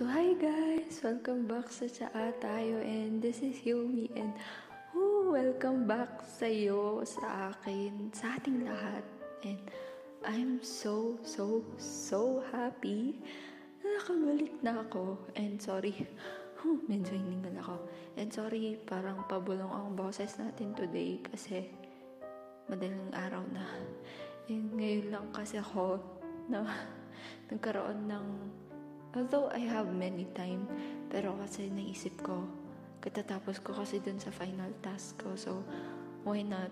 So hi guys! Welcome back sa Tsaa Tayo, and this is Hilmi, and welcome back sa'yo, sa akin, sa ating lahat. And I'm so happy na nakabalik na ako. And sorry, medyo hiningal ako. And sorry, parang pabulong ang boses natin today kasi madaling araw na. And ngayon lang kasi ako na nagkaroon ng... Although I have many time, pero kasi naisip ko, katatapos ko kasi dun sa final task ko. So, why not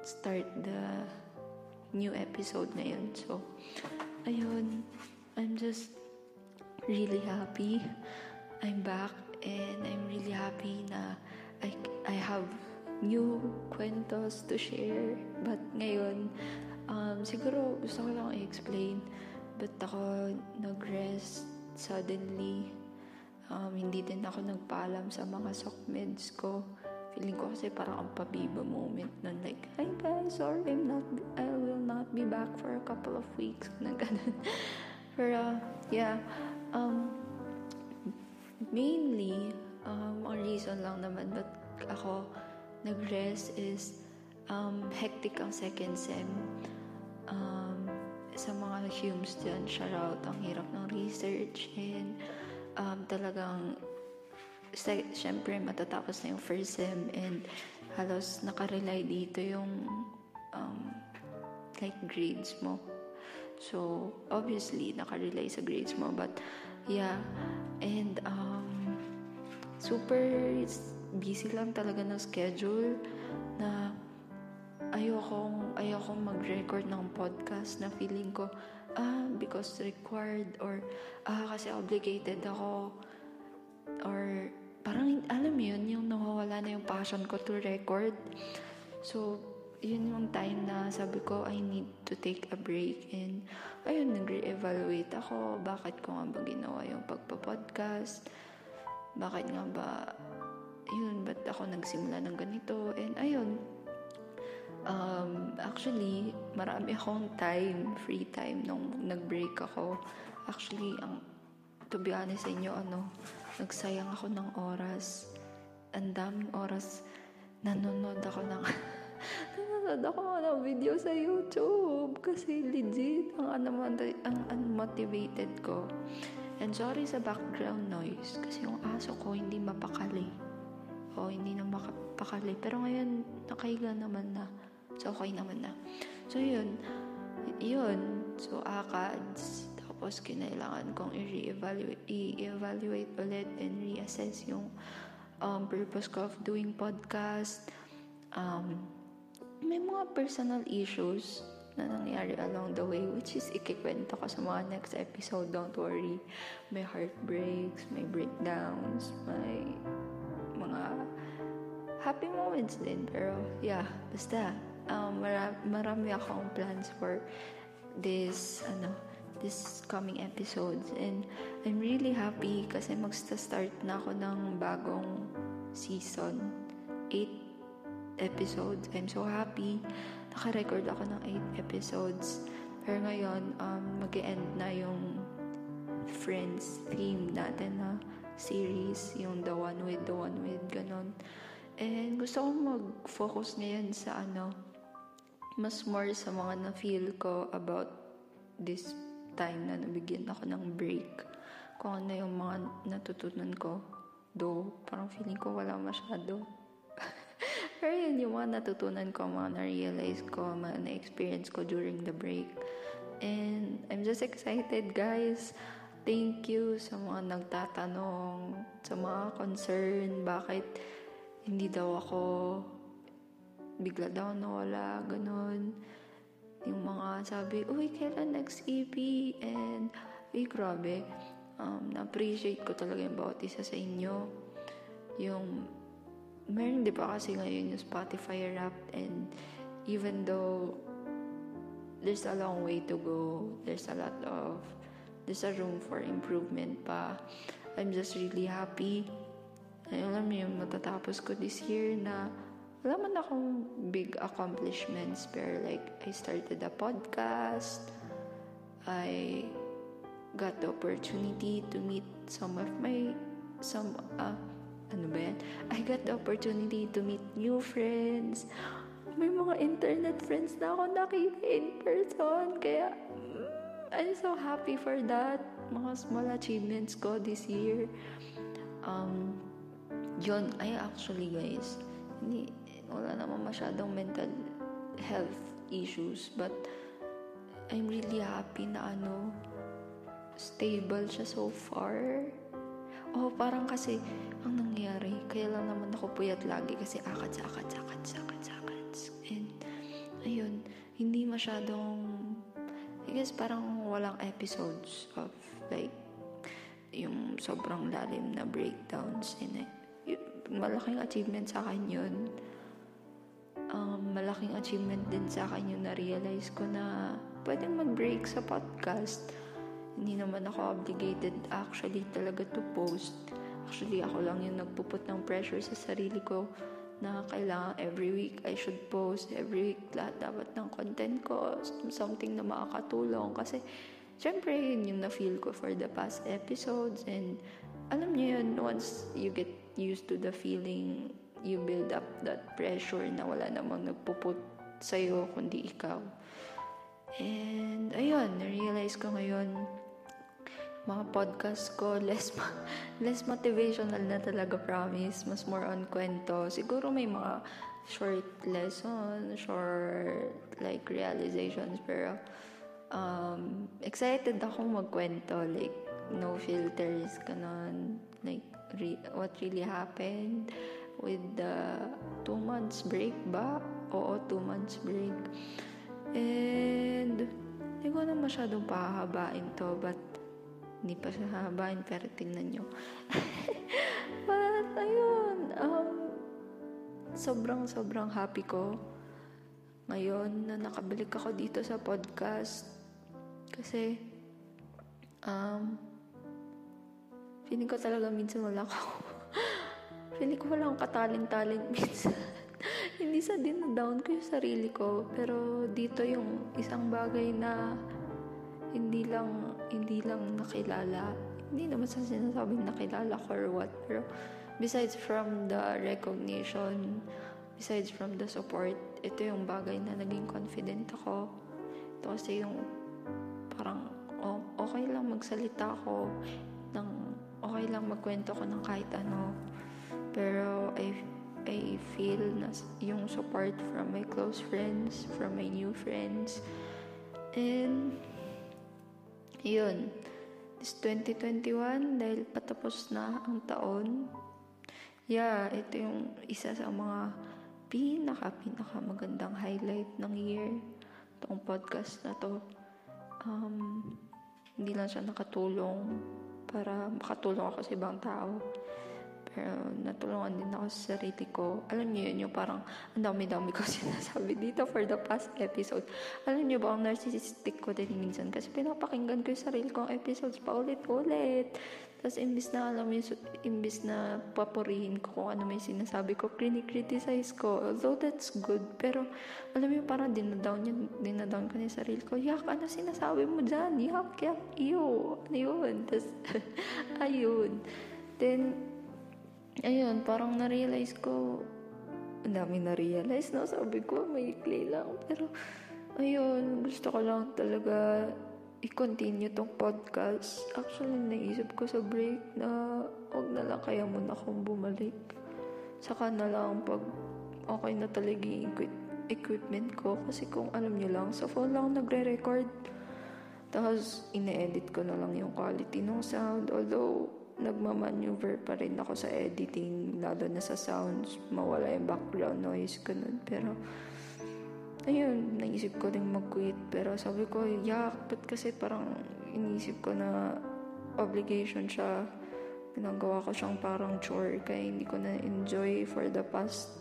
start the new episode na yun? So, ayun, I'm just really happy. I'm back and I'm really happy na I have new kwentos to share. But ngayon, siguro gusto ko lang i-explain ba't ako nag-rest. Suddenly, hindi din ako nagpaalam sa mga sockmeds ko. Feeling ko kasi parang ang pabiba moment nun. Like, hi guys, sorry, I will not be back for a couple of weeks. Ganun. Pero, yeah. Mainly, ang reason lang naman ba't ako nag-rest is hectic ang second sem. Sa mga humes dyan, shoutout, ang hirap ng research, and talagang syempre matatapos na yung first sem, and halos nakarely dito yung like grades mo, so obviously nakarely sa grades mo, but yeah, and super busy lang talaga ng schedule na ayokong mag-record ng podcast na feeling ko, because required, or kasi obligated ako, or parang, alam yun, yung nawawala na yung passion ko to record. So, yun yung time na sabi ko, I need to take a break, and ayun, nag-re-evaluate ako, bakit ko nga ba ginawa yung pagpa-podcast, bakit nga ba, yun, ba't ako nagsimula ng ganito, and ayun, actually, marami akong time, free time nung nag-break ako. Actually, to be honest sa inyo, nagsayang ako ng oras. Ang daming oras, nanonood ako ng video sa YouTube kasi legit ang unmotivated ko. And sorry sa background noise kasi yung aso ko hindi mapakali. O hindi na makapakali. Pero ngayon, nakahiga naman na. So, okay naman na. So, yun. So, ACADS. Tapos, kinailangan kong i-evaluate ulit and reassess yung purpose ko of doing podcast. May mga personal issues na nangyari along the way, which is ikikwento ko sa mga next episode. Don't worry. May heartbreaks, may breakdowns, may mga happy moments din, pero yeah, basta marami akong plans for this coming episodes, and I'm really happy kasi magsta-start na ako ng bagong season, 8 episodes. I'm so happy naka-record ako ng 8 episodes, pero ngayon mag-e-end na yung Friends theme natin na series, yung the one with ganon. And gusto kong mag-focus ngayon sa mas more sa mga na-feel ko about this time na nabigyan ako ng break. Kung ano yung mga natutunan ko. Though, parang feeling ko wala masyado. Pero yun, yung mga natutunan ko, mga na-realize ko, mga na-experience ko during the break. And I'm just excited, guys. Thank you sa mga nagtatanong, sa mga concern, bakit hindi daw ako bigla daw nawala, ganun. Yung mga sabi, uy, kailan next EP? And, uy, grabe. Na-appreciate ko talaga yung bawat isa sa inyo. Yung, meron di ba kasi ngayon yung Spotify Wrapped, and even though there's a long way to go, there's a room for improvement pa. I'm just really happy. Ay, alam niyo, matatapos ko this year na wala man akong big accomplishments, pero like, I started a podcast, I got the opportunity to meet I got the opportunity to meet new friends. May mga internet friends na ako nakita in person. Kaya, I'm so happy for that. Mga small achievements ko this year. Actually guys, wala naman masyadong mental health issues. But, I'm really happy na stable siya so far. Oh, parang kasi, ang nangyari, kaya lang naman ako puyat lagi kasi akats. And, ayun, hindi masyadong, I guess parang walang episodes of like, yung sobrang lalim na breakdowns. And, malaking achievement sa akin yun. Malaking achievement din sa akin yun na-realize ko na pwedeng mag-break sa podcast. Hindi naman ako obligated actually talaga to post. Actually, ako lang yung nagpuput ng pressure sa sarili ko na kailangan every week I should post. Every week, lahat dapat ng content ko. Something na makakatulong. Kasi, syempre, yun yung na-feel ko for the past episodes. And, alam niyo yun, once you get used to the feeling, you build up that pressure na wala namang nagpuput sa'yo kundi ikaw. And, ayun, na-realize ko ngayon, mga podcast ko, less motivational na talaga, promise. Mas more on kwento. Siguro may mga short lesson, short like realizations, pero excited akong magkwento. Like, no filters, ganun. Like, what really happened with the 2 months break ba? Oo, 2 months break. And, hindi ko na masyadong pahahabain to, but hindi pa siya habain, pero tingnan nyo. But, ayun, sobrang happy ko ngayon na nakabalik ako dito sa podcast. Kasi, feeling ko talaga minsan feeling ko wala akong katalent-talent minsan. Hindi sa dinadown ko yung sarili ko, pero dito yung isang bagay na hindi lang nakilala. Hindi naman sa sinasabing nakilala ko or what, pero besides from the support, ito yung bagay na naging confident ako. Ito kasi yung parang okay lang magsalita ako, okay lang magkwento ko ng kahit ano. Pero I feel na yung support from my close friends, from my new friends, and yun, this 2021, dahil patapos na ang taon, ito yung isa sa mga pinaka magandang highlight ng year, itong podcast na to. Hindi lang siya nakatulong para makatulong ako sa ibang tao, pero natulungan din ako sa sarili ko. Alam niyo yun, yung parang ang dami-dami ko sinasabi dito for the past episode. Alam niyo ba, ang narcissistic ko din minsan kasi pinapakinggan ko yung sarili kong episodes paulit-ulit. Tapos imbis na papurihin ko kung ano may sinasabi ko, criticize ko. Although that's good, pero alam niyo parang dinadown ko na yung sarili ko. Yak, ano sinasabi mo dyan? Yak, iyo. Ano yun? Tapos, ayun. Then, ayun, parang na-realize ko, ang dami na-realize, no? Sabi ko, may ikli lang. Pero, ayun, gusto ko lang talaga i-continue tong podcast. Actually, naisip ko sa break na huwag na lang kaya muna akong bumalik. Saka na lang pag okay na talaga yung equipment ko. Kasi kung alam nyo lang, sa phone lang nagre-record. Tapos, ine-edit ko na lang yung quality ng sound. Although, nagmamaneuver pa rin ako sa editing, lalo na sa sounds, mawala yung background noise, ganun. Pero, ayun, naisip ko din mag-quit. Pero sabi ko, but kasi parang iniisip ko na obligation siya. Pinagawa ko siyang parang chore, kaya hindi ko na-enjoy for the past,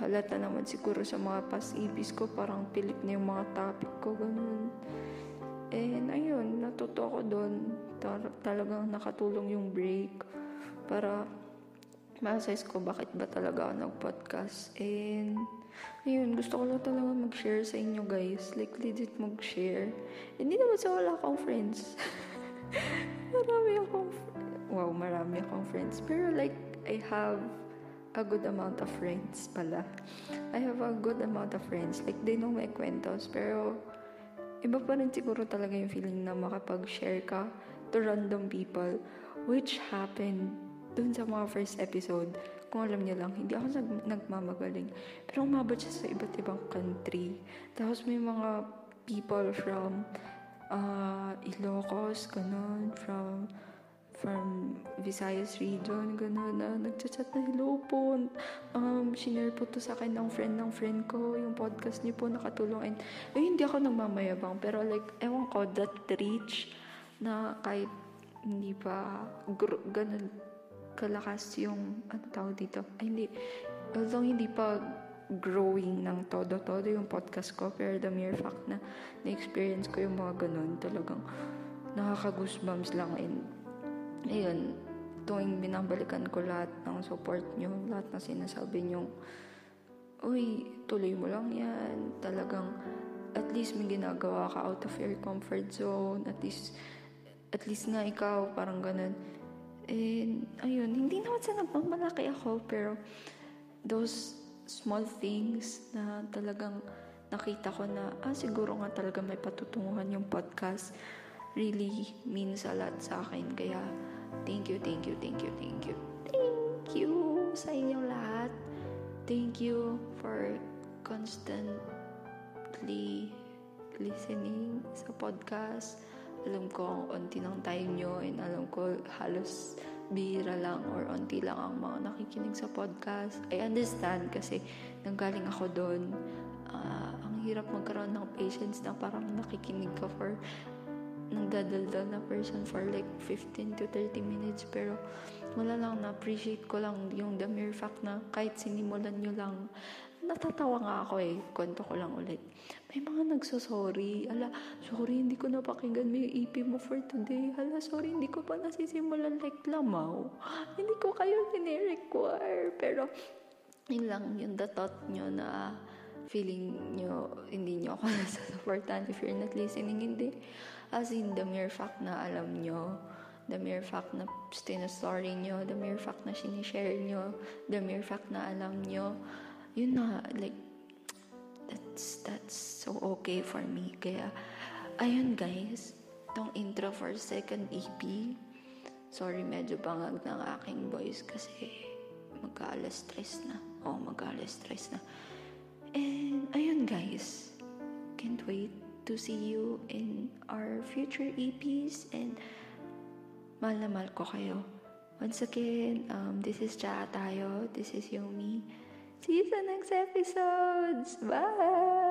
halata naman siguro sa mga past EPs ko, parang pilit na yung mga topic ko, ganun. And ayun, natuto ako doon. Talagang nakatulong yung break para ma-assess ko bakit ba talaga ako nag-podcast. And ayun, gusto ko lang talaga mag-share sa inyo guys. Like legit mag-share. Hindi naman sa wala akong friends. marami akong friends. Pero like, I have a good amount of friends pala. Like, they know my kwentos. Pero, iba pa rin siguro talaga yung feeling na makapag-share ka to random people. Which happened dun sa mga first episode. Kung alam niyo lang, hindi ako nagmamagaling. Pero umabot siya sa iba't ibang country. Tapos may mga people from Ilocos, ganun, from Visayas region, gano'n, nagchat-chat na, hello po, shinare po to sa akin ng friend ko, yung podcast niyo po nakatulong, and hindi ako nagmamayabang, pero like, ewan ko, that reach, na kahit hindi pa, gano'n, kalakas yung, although hindi pa growing ng todo-todo yung podcast ko, pero the mere fact na, na-experience ko yung mga gano'n, talagang, nakaka-goosebumps lang, and, ayun, tuwing binabalikan ko lahat ng support nyo, lahat na sinasabi nyo, uy, tuloy mo lang yan, talagang, at least may ginagawa ka out of your comfort zone, at least nga ikaw, parang ganun. And, ayun, hindi naman sa nagmamalaki ako, pero, those small things na talagang nakita ko na, siguro nga talaga may patutunguhan yung podcast, really means a lot sa akin. Kaya, thank you sa inyong lahat. Thank you for constantly listening sa podcast. Alam ko ang onti ng time nyo, and alam ko halos bihira lang or onti lang ang mga nakikinig sa podcast. I understand kasi nanggaling ako doon. Ang hirap magkaroon ng patience na parang nakikinig ka for nagdadaldal na person for like 15 to 30 minutes, pero wala lang, na-appreciate ko lang yung the mere fact na kahit sinimulan nyo lang, natatawa nga ako eh, kwento ko lang ulit. May mga nagsosorry, ala, sorry, hindi ko napakinggan mo yung EP mo for today, ala, sorry, hindi ko pa nasisimulan, like lamaw, hindi ko kayo nire-require, pero yun lang, yung the thought nyo na feeling nyo, hindi nyo ako nasasuportan if you're not listening, hindi. As in, the mere fact na alam nyo, the mere fact na sinastory nyo, the mere fact na sinishare nyo, the mere fact na alam nyo, yun na, like, that's so okay for me. Kaya, ayun guys, tong intro for second EP, sorry, medyo bangag ng aking voice kasi mag-alas stress na. And, ayun guys, can't wait to see you in our future EPs, and mahal na mahal ko kayo. Once again, this is Cha Tayo, this is Yomi. See you sa next episodes! Bye!